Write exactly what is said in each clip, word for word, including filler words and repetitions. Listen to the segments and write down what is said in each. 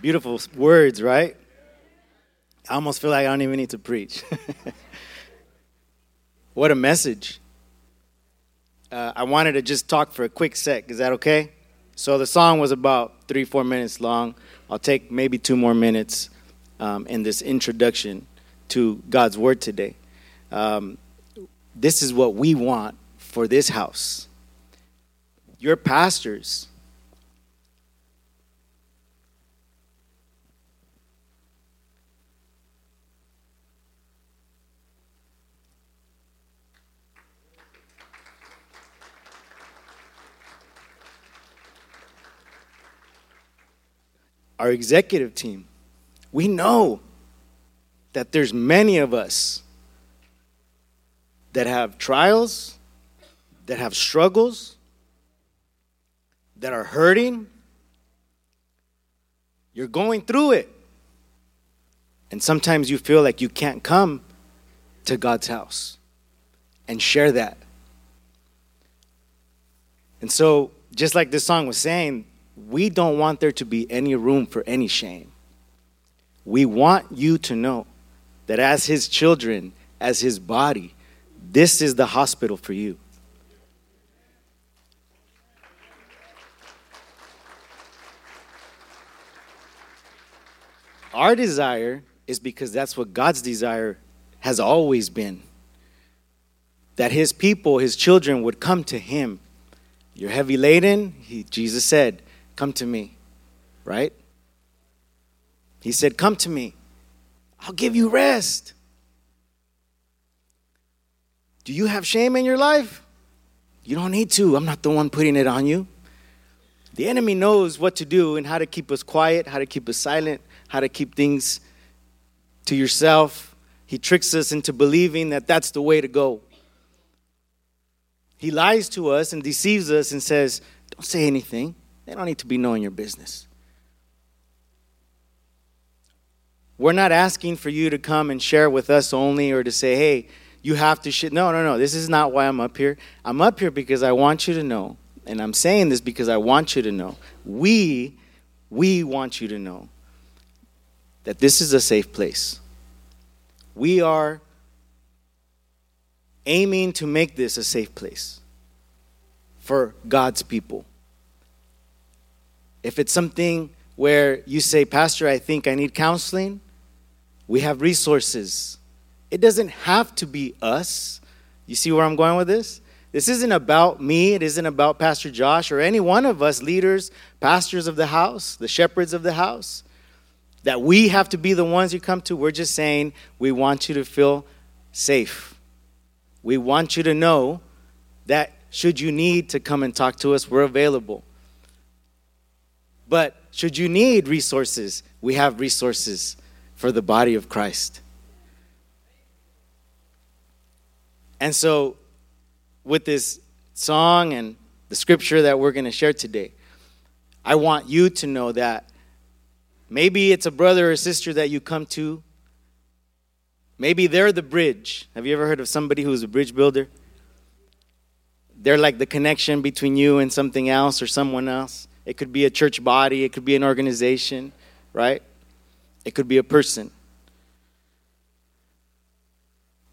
Beautiful words, right? I almost feel like I don't even need to preach. What a message. Uh, I wanted to just talk for a quick sec. Is that okay? So the song was about three, four minutes long. I'll take maybe two more minutes um, in this introduction to God's word today. Um, this is what we want for this house. Your pastors. Our executive team, we know that there's many of us that have trials, that have struggles, that are hurting. You're going through it. And sometimes you feel like you can't come to God's house and share that. And so, just like this song was saying, we don't want there to be any room for any shame. We want you to know that as his children, as his body, this is the hospital for you. Our desire is because that's what God's desire has always been. That his people, his children would come to him. You're heavy laden, he, Jesus said, come to me, right? He said, come to me. I'll give you rest. Do you have shame in your life? You don't need to. I'm not the one putting it on you. The enemy knows what to do and how to keep us quiet, how to keep us silent, how to keep things to yourself. He tricks us into believing that that's the way to go. He lies to us and deceives us and says, don't say anything. They don't need to be knowing your business. We're not asking for you to come and share with us only or to say, hey, you have to shit. No, no, no. This is not why I'm up here. I'm up here because I want you to know. And I'm saying this because I want you to know. We, we want you to know that this is a safe place. We are aiming to make this a safe place for God's people. If it's something where you say, Pastor, I think I need counseling, we have resources. It doesn't have to be us. You see where I'm going with this? This isn't about me. It isn't about Pastor Josh or any one of us leaders, pastors of the house, the shepherds of the house, that we have to be the ones you come to. We're just saying we want you to feel safe. We want you to know that should you need to come and talk to us, we're available. But should you need resources, we have resources for the body of Christ. And so with this song and the scripture that we're going to share today, I want you to know that maybe it's a brother or sister that you come to. Maybe they're the bridge. Have you ever heard of somebody who's a bridge builder? They're like the connection between you and something else or someone else. It could be a church body. It could be an organization, right? It could be a person.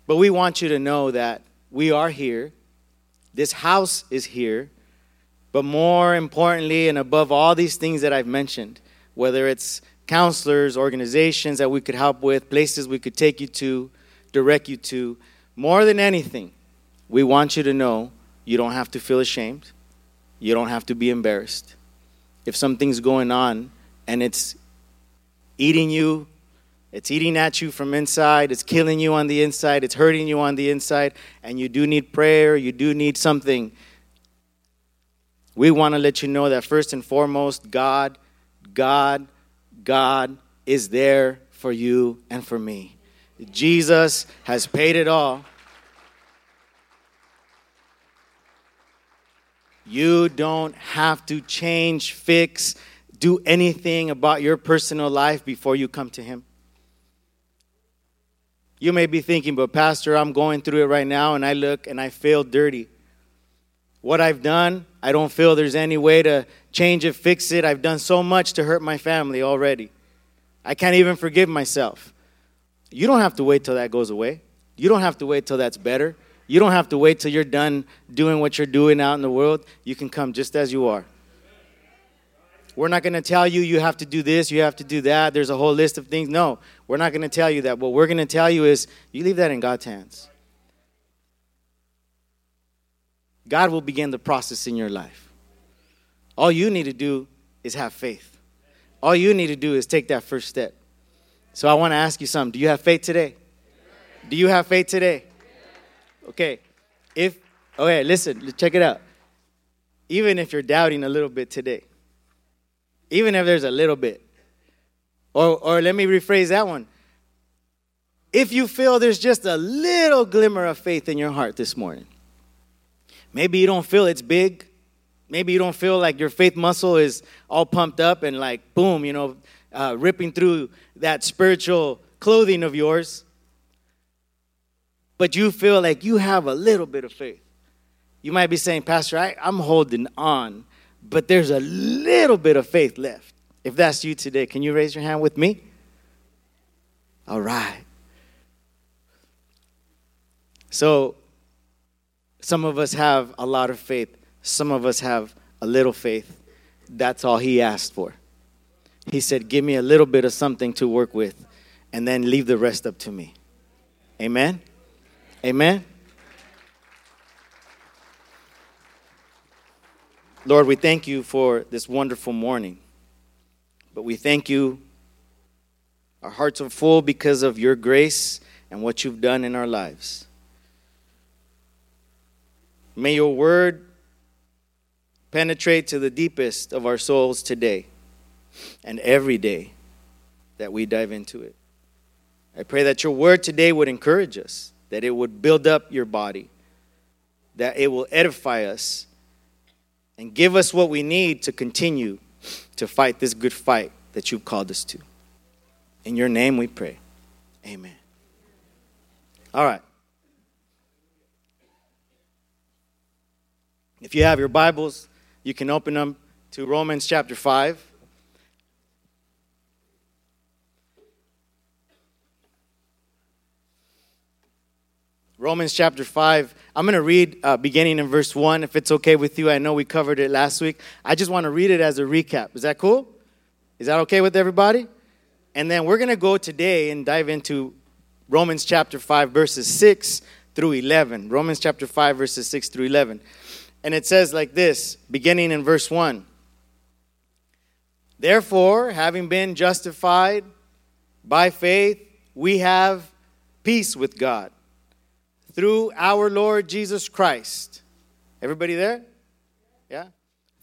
But we want you to know that we are here. This house is here. But more importantly and above all these things that I've mentioned, whether it's counselors, organizations that we could help with, places we could take you to, direct you to, more than anything, we want you to know you don't have to feel ashamed. You don't have to be embarrassed. If something's going on and it's eating you, it's eating at you from inside, it's killing you on the inside, it's hurting you on the inside, and you do need prayer, you do need something, we want to let you know that first and foremost, God, God, God is there for you and for me. Jesus has paid it all. You don't have to change, fix, do anything about your personal life before you come to him. You may be thinking, but Pastor, I'm going through it right now, and I look and I feel dirty. What I've done, I don't feel there's any way to change it, fix it. I've done so much to hurt my family already. I can't even forgive myself. You don't have to wait till that goes away. You don't have to wait till that's better. You don't have to wait till you're done doing what you're doing out in the world. You can come just as you are. We're not going to tell you you have to do this, you have to do that. There's a whole list of things. No, we're not going to tell you that. What we're going to tell you is you leave that in God's hands. God will begin the process in your life. All you need to do is have faith. All you need to do is take that first step. So I want to ask you something. Do you have faith today? Do you have faith today? Okay. If, okay, listen, check it out. Even if you're doubting a little bit today, even if there's a little bit, or or let me rephrase that one. If you feel there's just a little glimmer of faith in your heart this morning, maybe you don't feel it's big. Maybe you don't feel like your faith muscle is all pumped up and like, boom, you know, uh, ripping through that spiritual clothing of yours. But you feel like you have a little bit of faith. You might be saying, Pastor, I, I'm holding on, but there's a little bit of faith left. If that's you today, can you raise your hand with me? All right. So some of us have a lot of faith. Some of us have a little faith. That's all he asked for. He said, give me a little bit of something to work with, and then leave the rest up to me. Amen? Amen. Lord, we thank you for this wonderful morning. But we thank you. Our hearts are full because of your grace and what you've done in our lives. May your word penetrate to the deepest of our souls today and every day that we dive into it. I pray that your word today would encourage us, that it would build up your body, that it will edify us and give us what we need to continue to fight this good fight that you've called us to. In your name we pray. Amen. All right. If you have your Bibles, you can open them to Romans chapter five. Romans chapter five, I'm going to read uh, beginning in verse one, if it's okay with you. I know we covered it last week. I just want to read it as a recap. Is that cool? Is that okay with everybody? And then we're going to go today and dive into Romans chapter five, verses six through eleven. Romans chapter five, verses six through eleven. And it says like this, beginning in verse one. Therefore, having been justified by faith, we have peace with God through our Lord Jesus Christ. Everybody there? Yeah?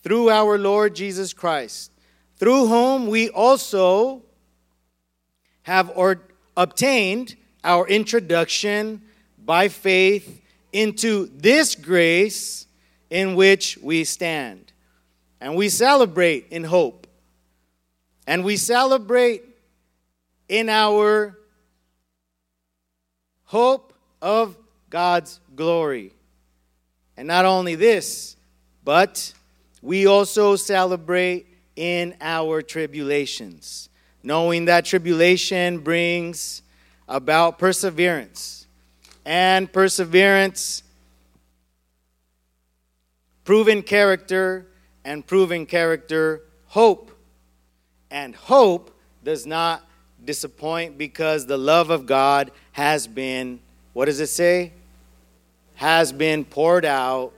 Through our Lord Jesus Christ, through whom we also have or obtained our introduction by faith into this grace in which we stand. And we celebrate in hope. And we celebrate in our hope of God's glory. And not only this, but we also celebrate in our tribulations, knowing that tribulation brings about perseverance, and perseverance, proven character, and proven character, hope. And hope does not disappoint because the love of God has been, what does it say? has been poured out,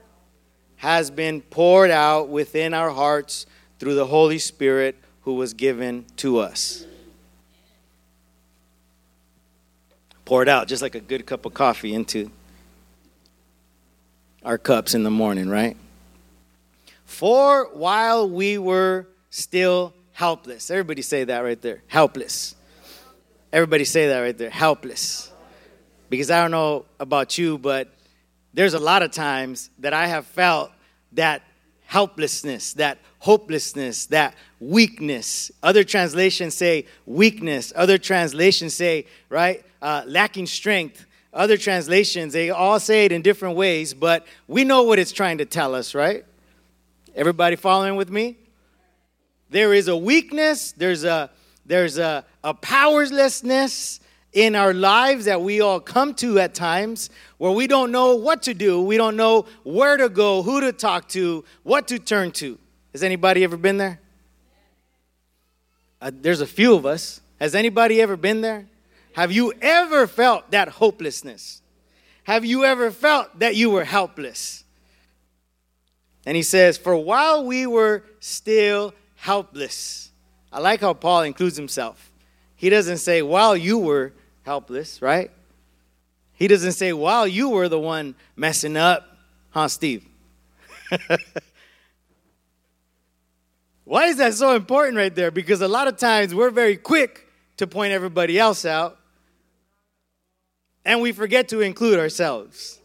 has been poured out within our hearts through the Holy Spirit who was given to us. Poured out, just like a good cup of coffee into our cups in the morning, right? For while we were still helpless. Everybody say that right there, helpless. Everybody say that right there, helpless. Because I don't know about you, but there's a lot of times that I have felt that helplessness, that hopelessness, that weakness. Other translations say weakness. Other translations say, right, uh, lacking strength. Other translations, they all say it in different ways, but we know what it's trying to tell us, right? Everybody following with me? There is a weakness. There's a There's a, a powerlessness in our lives that we all come to at times where we don't know what to do. We don't know where to go, who to talk to, what to turn to. Has anybody ever been there? Uh, there's a few of us. Has anybody ever been there? Have you ever felt that hopelessness? Have you ever felt that you were helpless? And he says, for while we were still helpless. I like how Paul includes himself. He doesn't say, while you were helpless, right? He doesn't say, while you were the one messing up. Huh, Steve? Why is that so important right there? Because a lot of times we're very quick to point everybody else out, and we forget to include ourselves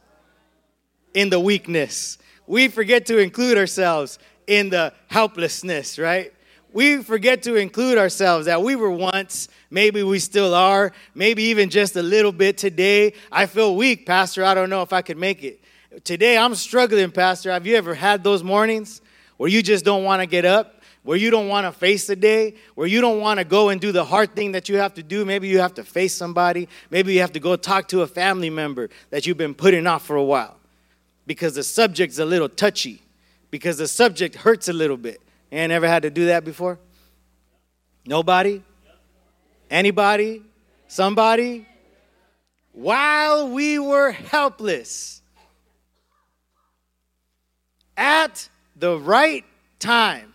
in the weakness. We forget to include ourselves in the helplessness, right? We forget to include ourselves that we were once, maybe we still are, maybe even just a little bit today. I feel weak, Pastor. I don't know if I could make it. Today, I'm struggling, Pastor. Have you ever had those mornings where you just don't want to get up, where you don't want to face the day, where you don't want to go and do the hard thing that you have to do? Maybe you have to face somebody. Maybe you have to go talk to a family member that you've been putting off for a while because the subject's a little touchy, because the subject hurts a little bit. And ever had to do that before? Nobody? Anybody? Somebody? While we were helpless, at the right time,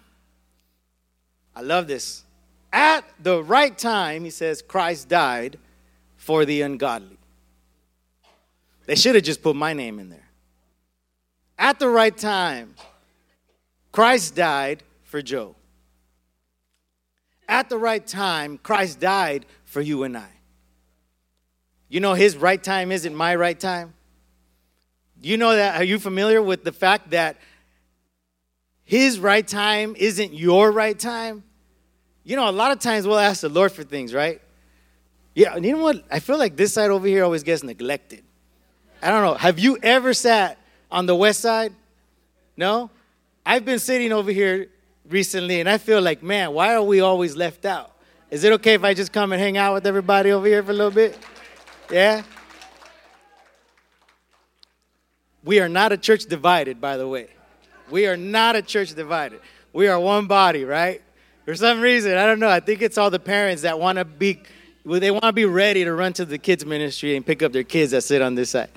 I love this. At the right time, he says, Christ died for the ungodly. They should have just put my name in there. At the right time, Christ died for Joe. At the right time, Christ died for you and I. You know his right time isn't my right time. You know that, are you familiar with the fact that his right time isn't your right time? You know, a lot of times we'll ask the Lord for things, right? Yeah, you know what? I feel like this side over here always gets neglected. I don't know. Have you ever sat on the west side? No? I've been sitting over here recently, and I feel like, man, why are we always left out? Is it okay if I just come and hang out with everybody over here for a little bit? Yeah? We are not a church divided, by the way. We are not a church divided. We are one body, right? For some reason, I don't know. I think it's all the parents that want to be, well, they want to be ready to run to the kids' ministry and pick up their kids that sit on this side.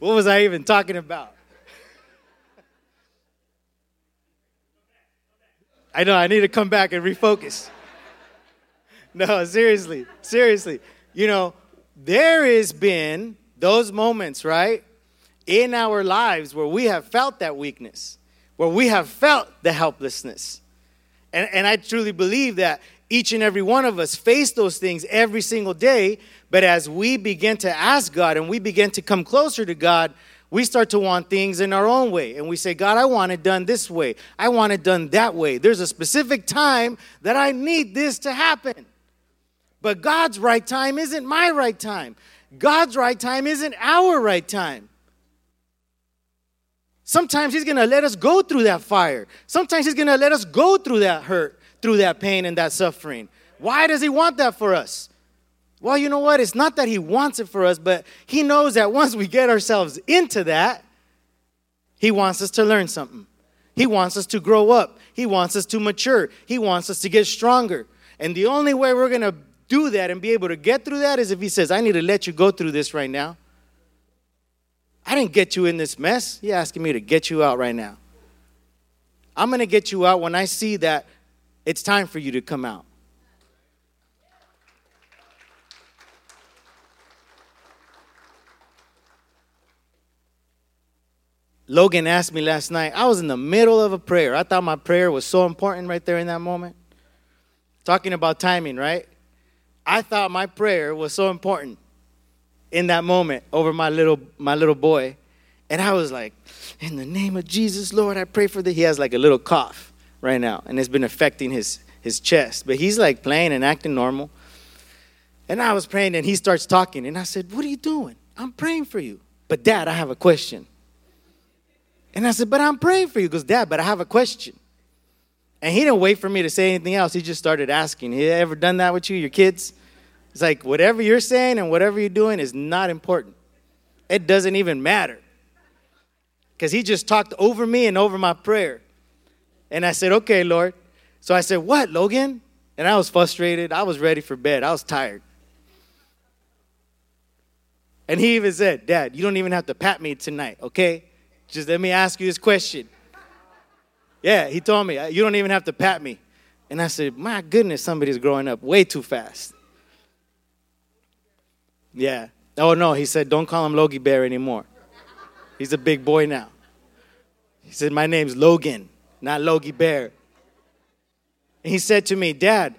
What was I even talking about? I know, I need to come back and refocus. No, seriously, seriously. You know, there has been those moments, right, in our lives where we have felt that weakness, where we have felt the helplessness. And, and I truly believe that each and every one of us face those things every single day. But as we begin to ask God and we begin to come closer to God, we start to want things in our own way. And we say, God, I want it done this way. I want it done that way. There's a specific time that I need this to happen. But God's right time isn't my right time. God's right time isn't our right time. Sometimes he's going to let us go through that fire. Sometimes he's going to let us go through that hurt, through that pain and that suffering. Why does he want that for us? Well, you know what? It's not that he wants it for us, but he knows that once we get ourselves into that, he wants us to learn something. He wants us to grow up. He wants us to mature. He wants us to get stronger. And the only way we're going to do that and be able to get through that is if he says, I need to let you go through this right now. I didn't get you in this mess. You're asking me to get you out right now. I'm going to get you out when I see that it's time for you to come out. Logan asked me last night, I was in the middle of a prayer. I thought my prayer was so important right there in that moment. Talking about timing, right? I thought my prayer was so important in that moment over my little my little boy. And I was like, in the name of Jesus, Lord, I pray for the... He has like a little cough right now, and it's been affecting his, his chest. But he's like playing and acting normal. And I was praying, and he starts talking. And I said, what are you doing? I'm praying for you. But, Dad, I have a question. And I said, but I'm praying for you. He goes, Dad, but I have a question. And he didn't wait for me to say anything else. He just started asking, "Have you ever done that with you, your kids?" It's like, whatever you're saying and whatever you're doing is not important. It doesn't even matter. Because he just talked over me and over my prayer. And I said, "Okay, Lord." So I said, "What, Logan?" And I was frustrated. I was ready for bed. I was tired. And he even said, "Dad, you don't even have to pat me tonight, okay? Just let me ask you this question." Yeah, he told me, "You don't even have to pat me." And I said, my goodness, somebody's growing up way too fast. Yeah. Oh, no, he said, "Don't call him Logie Bear anymore. He's a big boy now." He said, "My name's Logan, not Logie Bear." And he said to me, "Dad,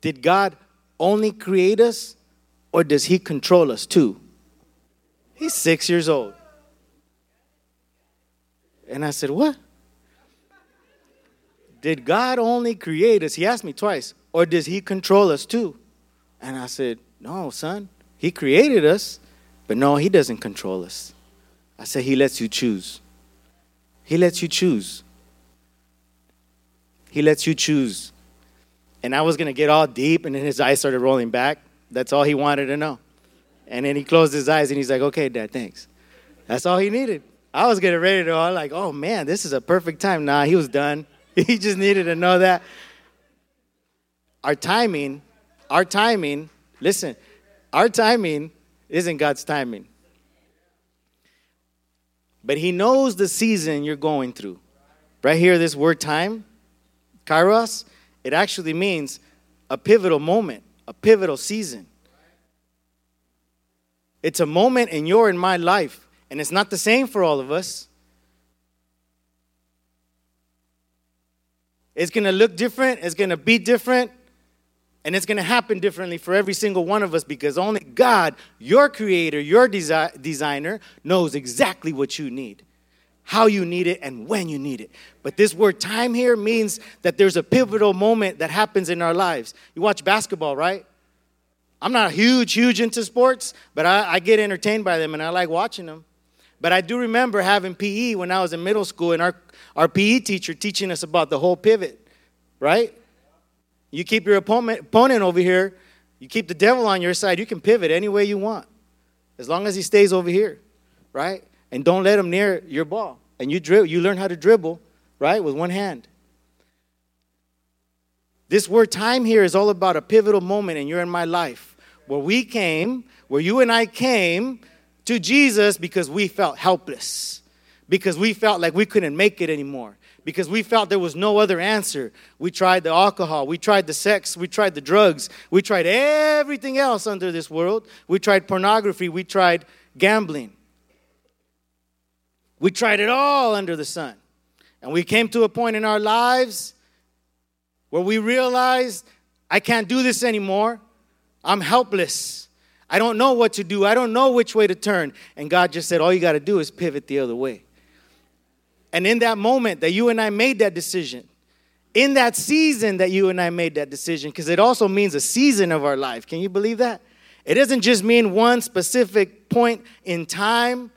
did God only create us or does he control us too?" He's six years old. And I said, "What? Did God only create us?" He asked me twice, "Or does he control us too?" And I said, "No, son, he created us, but no, he doesn't control us." I said, "He lets you choose. He lets you choose. He lets you choose." And I was going to get all deep, and then his eyes started rolling back. That's all he wanted to know. And then he closed his eyes, and he's like, "Okay, Dad, thanks." That's all he needed. I was getting ready to go, like, oh, man, this is a perfect time. Nah, he was done. He just needed to know that. Our timing, our timing, listen, our timing isn't God's timing. But he knows the season you're going through. Right here, this word time, kairos, it actually means a pivotal moment, a pivotal season. It's a moment in your and my life, and it's not the same for all of us. It's going to look different, it's going to be different, and it's going to happen differently for every single one of us because only God, your creator, your desi- designer, knows exactly what you need, how you need it, and when you need it. But this word time here means that there's a pivotal moment that happens in our lives. You watch basketball, right? I'm not huge, huge into sports, but I, I get entertained by them, and I like watching them. But I do remember having P E when I was in middle school, and our, our P E teacher teaching us about the whole pivot, right? You keep your opponent, opponent over here. You keep the devil on your side. You can pivot any way you want as long as he stays over here, right? And don't let him near your ball. And you dribble, you learn how to dribble, right, with one hand. This word time here is all about a pivotal moment in your and my life where we came, where you and I came to Jesus because we felt helpless, because we felt like we couldn't make it anymore, because we felt there was no other answer. We tried the alcohol, we tried the sex, we tried the drugs, we tried everything else under this world. We tried pornography, we tried gambling. We tried it all under the sun. And we came to a point in our lives where we realized, I can't do this anymore. I'm helpless. I don't know what to do. I don't know which way to turn. And God just said, all you got to do is pivot the other way. And in that moment that you and I made that decision, in that season that you and I made that decision, because it also means a season of our life. Can you believe that? It doesn't just mean one specific point in time,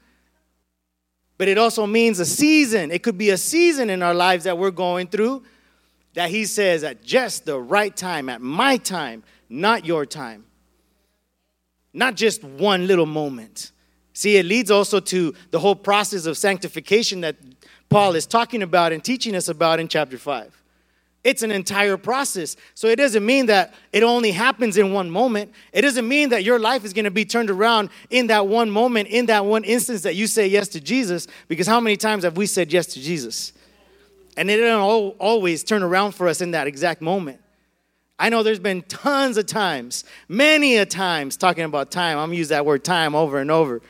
but it also means a season. It could be a season in our lives that we're going through that he says at just the right time, at my time, not your time. Not just one little moment. See, it leads also to the whole process of sanctification that Paul is talking about and teaching us about in chapter five. It's an entire process. So it doesn't mean that it only happens in one moment. It doesn't mean that your life is going to be turned around in that one moment, in that one instance that you say yes to Jesus. Because how many times have we said yes to Jesus? And it doesn't always turn around for us in that exact moment. I know there's been tons of times, many a times, talking about time. I'm going to use that word time over and over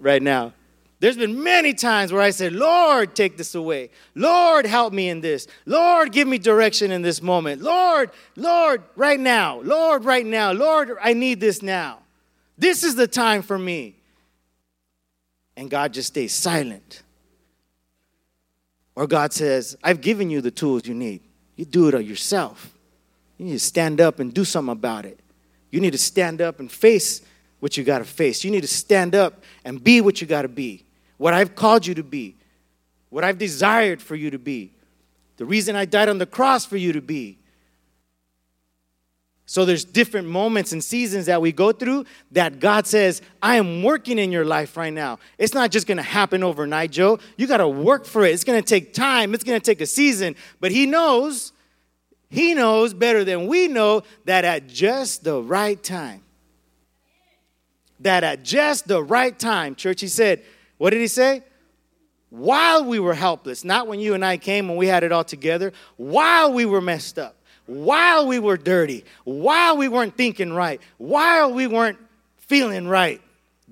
right now. There's been many times where I said, Lord, take this away. Lord, help me in this. Lord, give me direction in this moment. Lord, Lord, right now. Lord, right now. Lord, I need this now. This is the time for me. And God just stays silent. Or God says, I've given you the tools you need. You do it yourself. You need to stand up and do something about it. You need to stand up and face what you got to face. You need to stand up and be what you got to be, what I've called you to be, what I've desired for you to be. the reason I died on the cross for you to be. So there's different moments and seasons that we go through that God says, I am working in your life right now. It's not just going to happen overnight, Joe. You got to work for it. It's going to take time. It's going to take a season. But he knows, he knows better than we know that at just the right time, that at just the right time, church, he said, what did he say? While we were helpless, not when you and I came when we had it all together, while we were messed up, while we were dirty, while we weren't thinking right, while we weren't feeling right,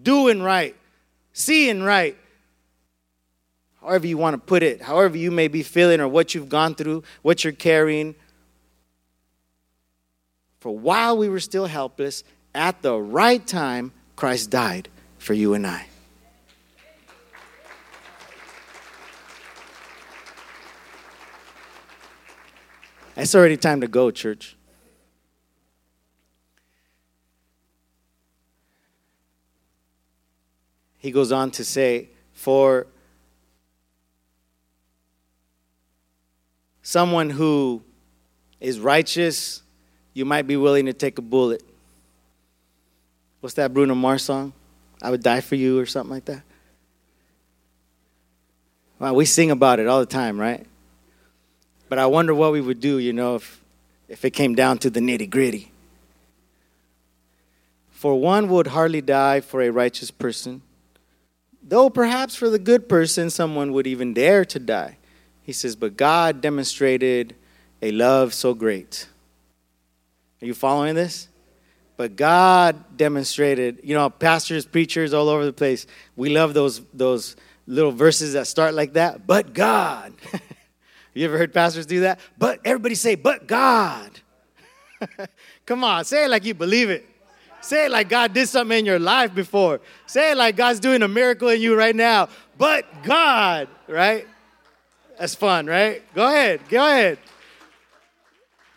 doing right, seeing right, however you want to put it, however you may be feeling or what you've gone through, what you're carrying. For while we were still helpless, at the right time, Christ died for you and I. It's already time to go, church. He goes on to say, for someone who is righteous, you might be willing to take a bullet. What's that Bruno Mars song? I Would Die For You or something like that. Wow, we sing about it all the time, right? But I wonder what we would do, you know, if, if it came down to the nitty-gritty. For one would hardly die for a righteous person, though perhaps for the good person someone would even dare to die. He says, but God demonstrated a love so great. Are you following this? But God demonstrated, you know, pastors, preachers all over the place, we love those, those little verses that start like that. But God... You ever heard pastors do that? But everybody say, but God. Come on, say it like you believe it. Say it like God did something in your life before. Say it like God's doing a miracle in you right now. But God, right? That's fun, right? Go ahead, go ahead.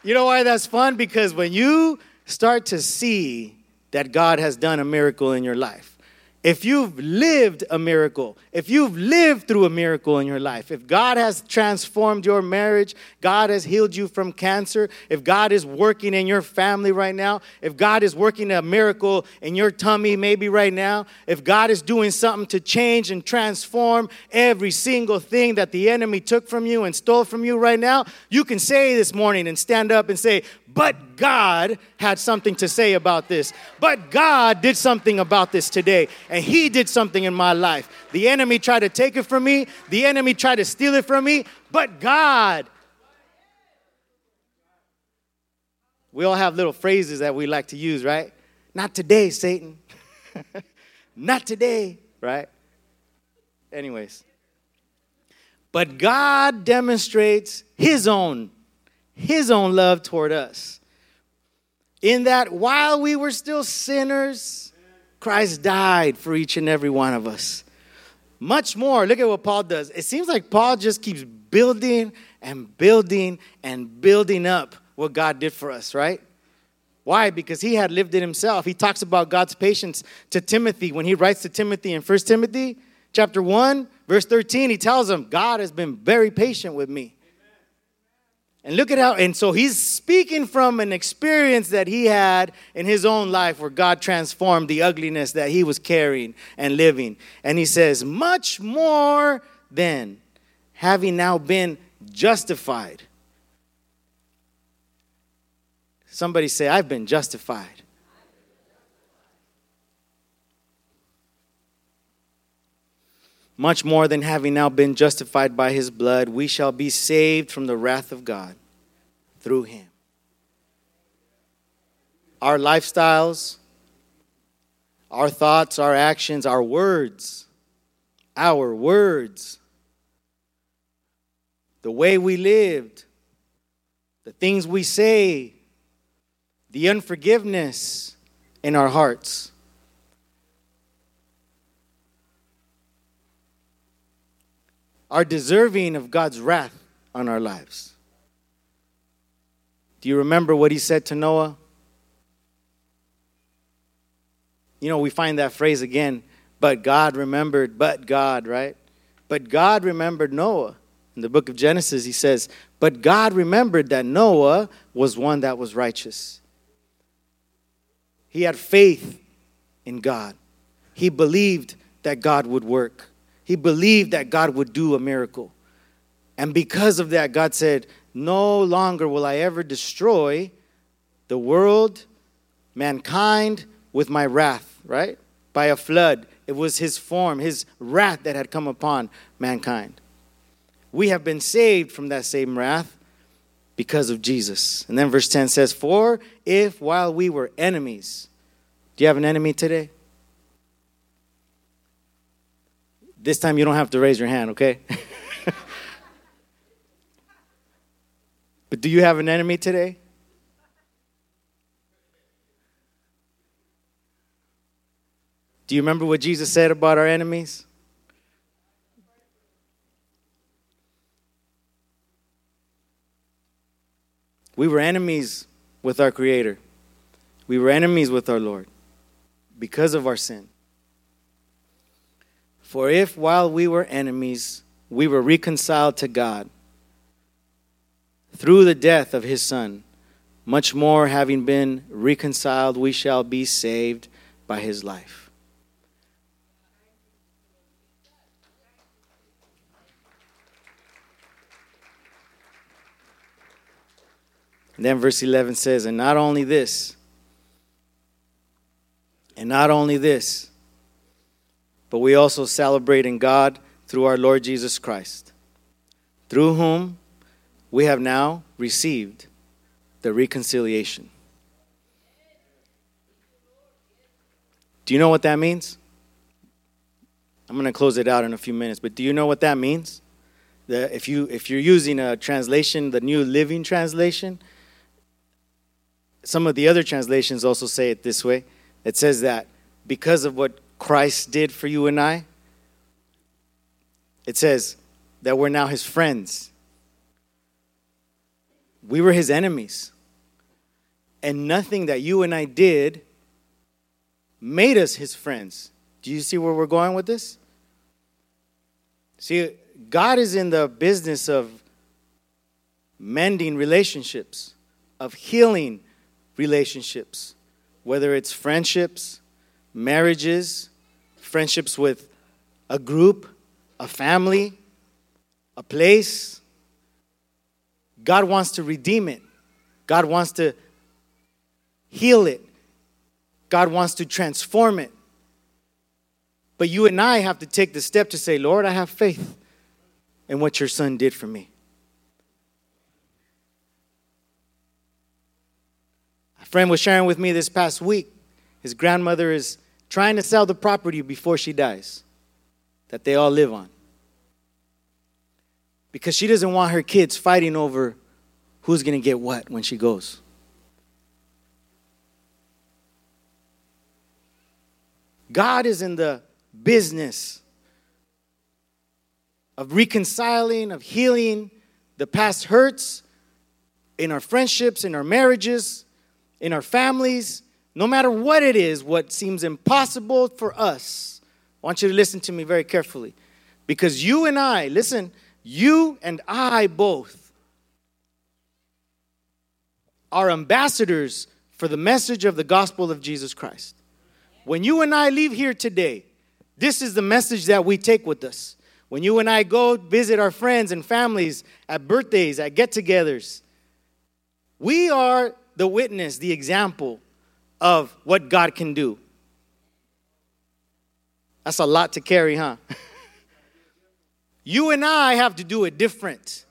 You know why that's fun? Because when you start to see that God has done a miracle in your life, if you've lived a miracle, if you've lived through a miracle in your life, if God has transformed your marriage, God has healed you from cancer, if God is working in your family right now, if God is working a miracle in your tummy maybe right now, if God is doing something to change and transform every single thing that the enemy took from you and stole from you right now, you can say this morning and stand up and say, but God had something to say about this. But God did something about this today. And he did something in my life. The enemy tried to take it from me. The enemy tried to steal it from me. But God. We all have little phrases that we like to use, right? Not today, Satan. Not today, right? Anyways. But God demonstrates his own His own love toward us, in that while we were still sinners, Christ died for each and every one of us. Much more, look at what Paul does. It seems like Paul just keeps building and building and building up what God did for us, right? Why? Because he had lived it himself. He talks about God's patience to Timothy. When he writes to Timothy in First Timothy chapter one, verse thirteen, he tells him, God has been very patient with me. And look at how, and so he's speaking from an experience that he had in his own life where God transformed the ugliness that he was carrying and living. And he says, much more than having now been justified. Somebody say, I've been justified. Much more than having now been justified by his blood, we shall be saved from the wrath of God through him. Our lifestyles, our thoughts, our actions, our words, our words, the way we lived, the things we say, the unforgiveness in our hearts. Are deserving of God's wrath on our lives. Do you remember what he said to Noah? You know, we find that phrase again, but God remembered, but God, right? But God remembered Noah In the book of Genesis, he says, but God remembered that Noah was one that was righteous. He had faith in God. He believed that God would work. He believed that God would do a miracle. And because of that, God said, no longer will I ever destroy the world, mankind, with my wrath, right? By a flood. It was his form, his wrath that had come upon mankind. We have been saved from that same wrath because of Jesus. And then verse ten says, for if while we were enemies. Do you have an enemy today? This time you don't have to raise your hand, okay? But do you have an enemy today? Do you remember what Jesus said about our enemies? We were enemies with our Creator. We were enemies with our Lord because of our sin. For if while we were enemies, we were reconciled to God through the death of his Son, much more having been reconciled, we shall be saved by his life. And then verse eleven says, and not only this, and not only this, but we also celebrate in God through our Lord Jesus Christ, through whom we have now received the reconciliation. Do you know what that means? I'm going to close it out in a few minutes, but do you know what that means? The, if you, if you're using a translation, the New Living Translation, some of the other translations also say it this way. It says that because of what Christ did for you and I, it says that we're now his friends. We were his enemies. And nothing that you and I did made us his friends. Do you see where we're going with this? See, God is in the business of mending relationships, of healing relationships, whether it's friendships, marriages, friendships with a group, a family, a place. God wants to redeem it. God wants to heal it. God wants to transform it. But you and I have to take the step to say, Lord, I have faith in what your Son did for me. Friend was sharing with me this past week, his grandmother is trying to sell the property before she dies that they all live on, because she doesn't want her kids fighting over who's going to get what when she goes. God is in the business of reconciling, of healing the past hurts in our friendships, in our marriages, in our families, no matter what it is, what seems impossible for us. I want you to listen to me very carefully. Because you and I, listen, you and I both are ambassadors for the message of the gospel of Jesus Christ. When you and I leave here today, this is the message that we take with us. When you and I go visit our friends and families at birthdays, at get-togethers, we are the witness, the example of what God can do. That's a lot to carry, huh? You and I have to do it different.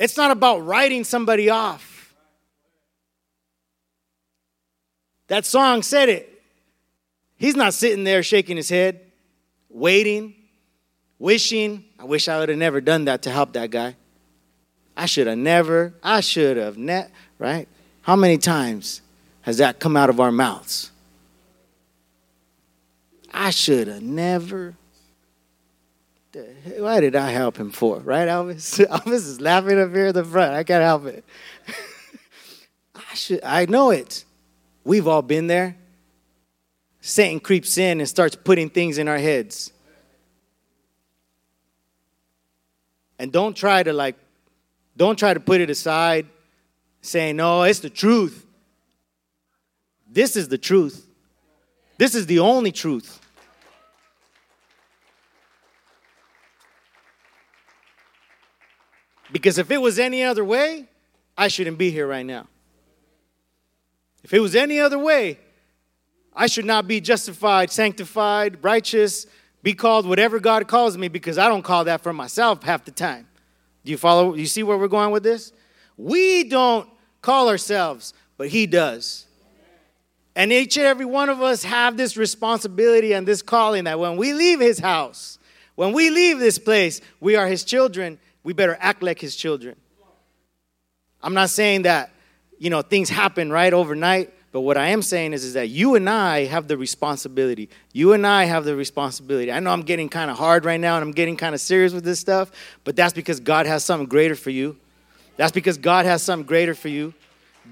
It's not about writing somebody off. That song said it. He's not sitting there shaking his head, waiting, wishing. I wish I would have never done that to help that guy. I should have never. I should have never. Right? How many times has that come out of our mouths? I should have never. Why did I help him for? Right, Elvis? Elvis is laughing up here in the front. I can't help it. I should. I know it. We've all been there. Satan creeps in and starts putting things in our heads. And don't try to like, don't try to put it aside saying, no, it's the truth. This is the truth. This is the only truth. Because if it was any other way, I shouldn't be here right now. If it was any other way, I should not be justified, sanctified, righteous, be called whatever God calls me, because I don't call that for myself half the time. Do you follow? You see where we're going with this? We don't call ourselves, but He does. And each and every one of us have this responsibility and this calling that when we leave His house, when we leave this place, we are His children. We better act like His children. I'm not saying that, you know, things happen right overnight. But what I am saying is, is that you and I have the responsibility. You and I have the responsibility. I know I'm getting kind of hard right now and I'm getting kind of serious with this stuff. But that's because God has something greater for you. That's because God has something greater for you.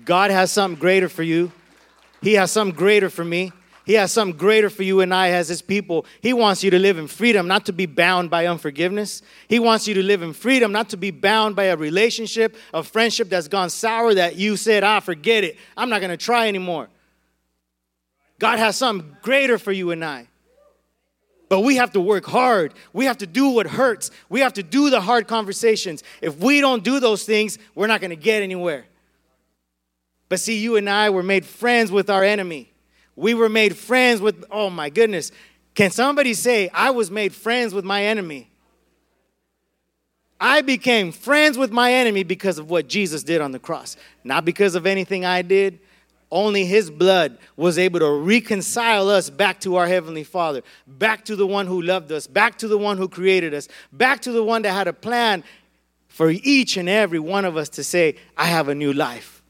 God has something greater for you. He has something greater for me. He has something greater for you and I as His people. He wants you to live in freedom, not to be bound by unforgiveness. He wants you to live in freedom, not to be bound by a relationship, a friendship that's gone sour that you said, ah, forget it. I'm not going to try anymore. God has something greater for you and I. But we have to work hard. We have to do what hurts. We have to do the hard conversations. If we don't do those things, we're not going to get anywhere. But see, you and I were made friends with our enemy. We were made friends with, oh my goodness. Can somebody say, I was made friends with my enemy? I became friends with my enemy because of what Jesus did on the cross. Not because of anything I did. Only His blood was able to reconcile us back to our Heavenly Father. Back to the one who loved us. Back to the one who created us. Back to the one that had a plan for each and every one of us to say, I have a new life.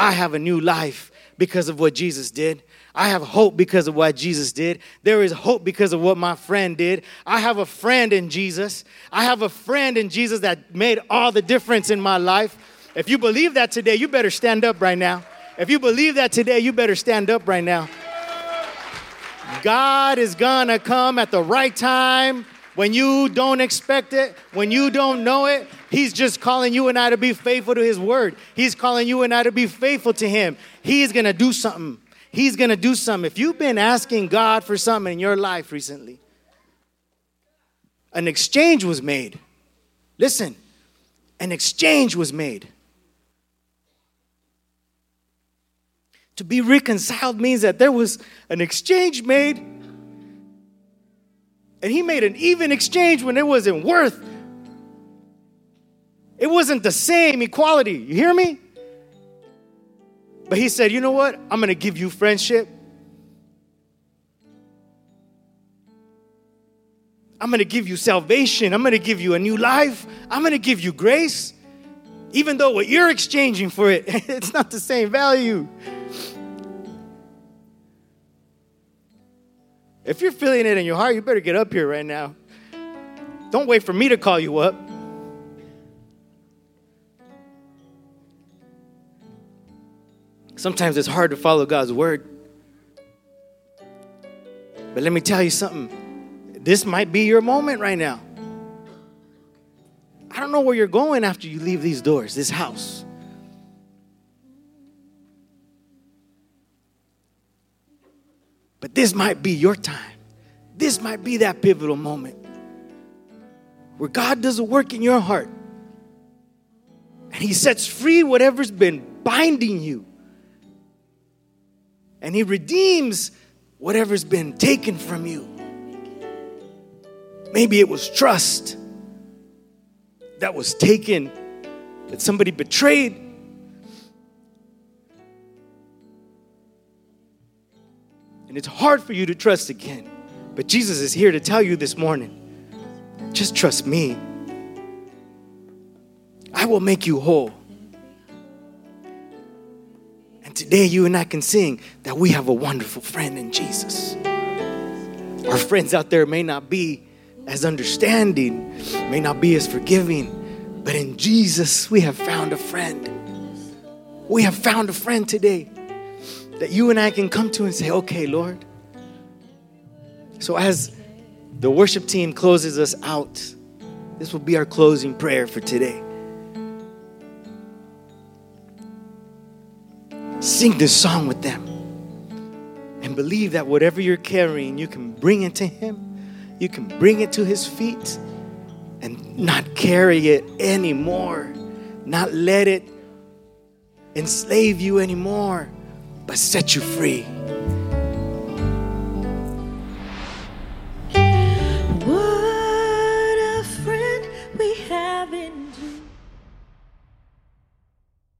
I have a new life because of what Jesus did. I have hope because of what Jesus did. There is hope because of what my friend did. I have a friend in Jesus. I have a friend in Jesus that made all the difference in my life. If you believe that today, you better stand up right now. If you believe that today, you better stand up right now. God is gonna come at the right time when you don't expect it, when you don't know it. He's just calling you and I to be faithful to His word. He's calling you and I to be faithful to Him. He's gonna do something. He's going to do something. If you've been asking God for something in your life recently, an exchange was made. Listen, an exchange was made. To be reconciled means that there was an exchange made, and He made an even exchange when it wasn't worth. It wasn't the same equality. You hear me? But He said, you know what? I'm going to give you friendship. I'm going to give you salvation. I'm going to give you a new life. I'm going to give you grace. Even though what you're exchanging for it, it's not the same value. If you're feeling it in your heart, you better get up here right now. Don't wait for me to call you up. Sometimes it's hard to follow God's word. But let me tell you something. This might be your moment right now. I don't know where you're going after you leave these doors, this house. But this might be your time. This might be that pivotal moment where God does a work in your heart. And He sets free whatever's been binding you. And He redeems whatever's been taken from you. Maybe it was trust that was taken, that somebody betrayed. And it's hard for you to trust again. But Jesus is here to tell you this morning, just trust me. I will make you whole. Today, you and I can sing that we have a wonderful friend in Jesus. Our friends out there may not be as understanding, may not be as forgiving, but in Jesus, we have found a friend. We have found a friend today that you and I can come to and say, okay, Lord. So as the worship team closes us out, This will be our closing prayer for today. Sing this song with them and believe that whatever you're carrying, you can bring it to Him. You can bring it to His feet and not carry it anymore. Not let it enslave you anymore, but set you free.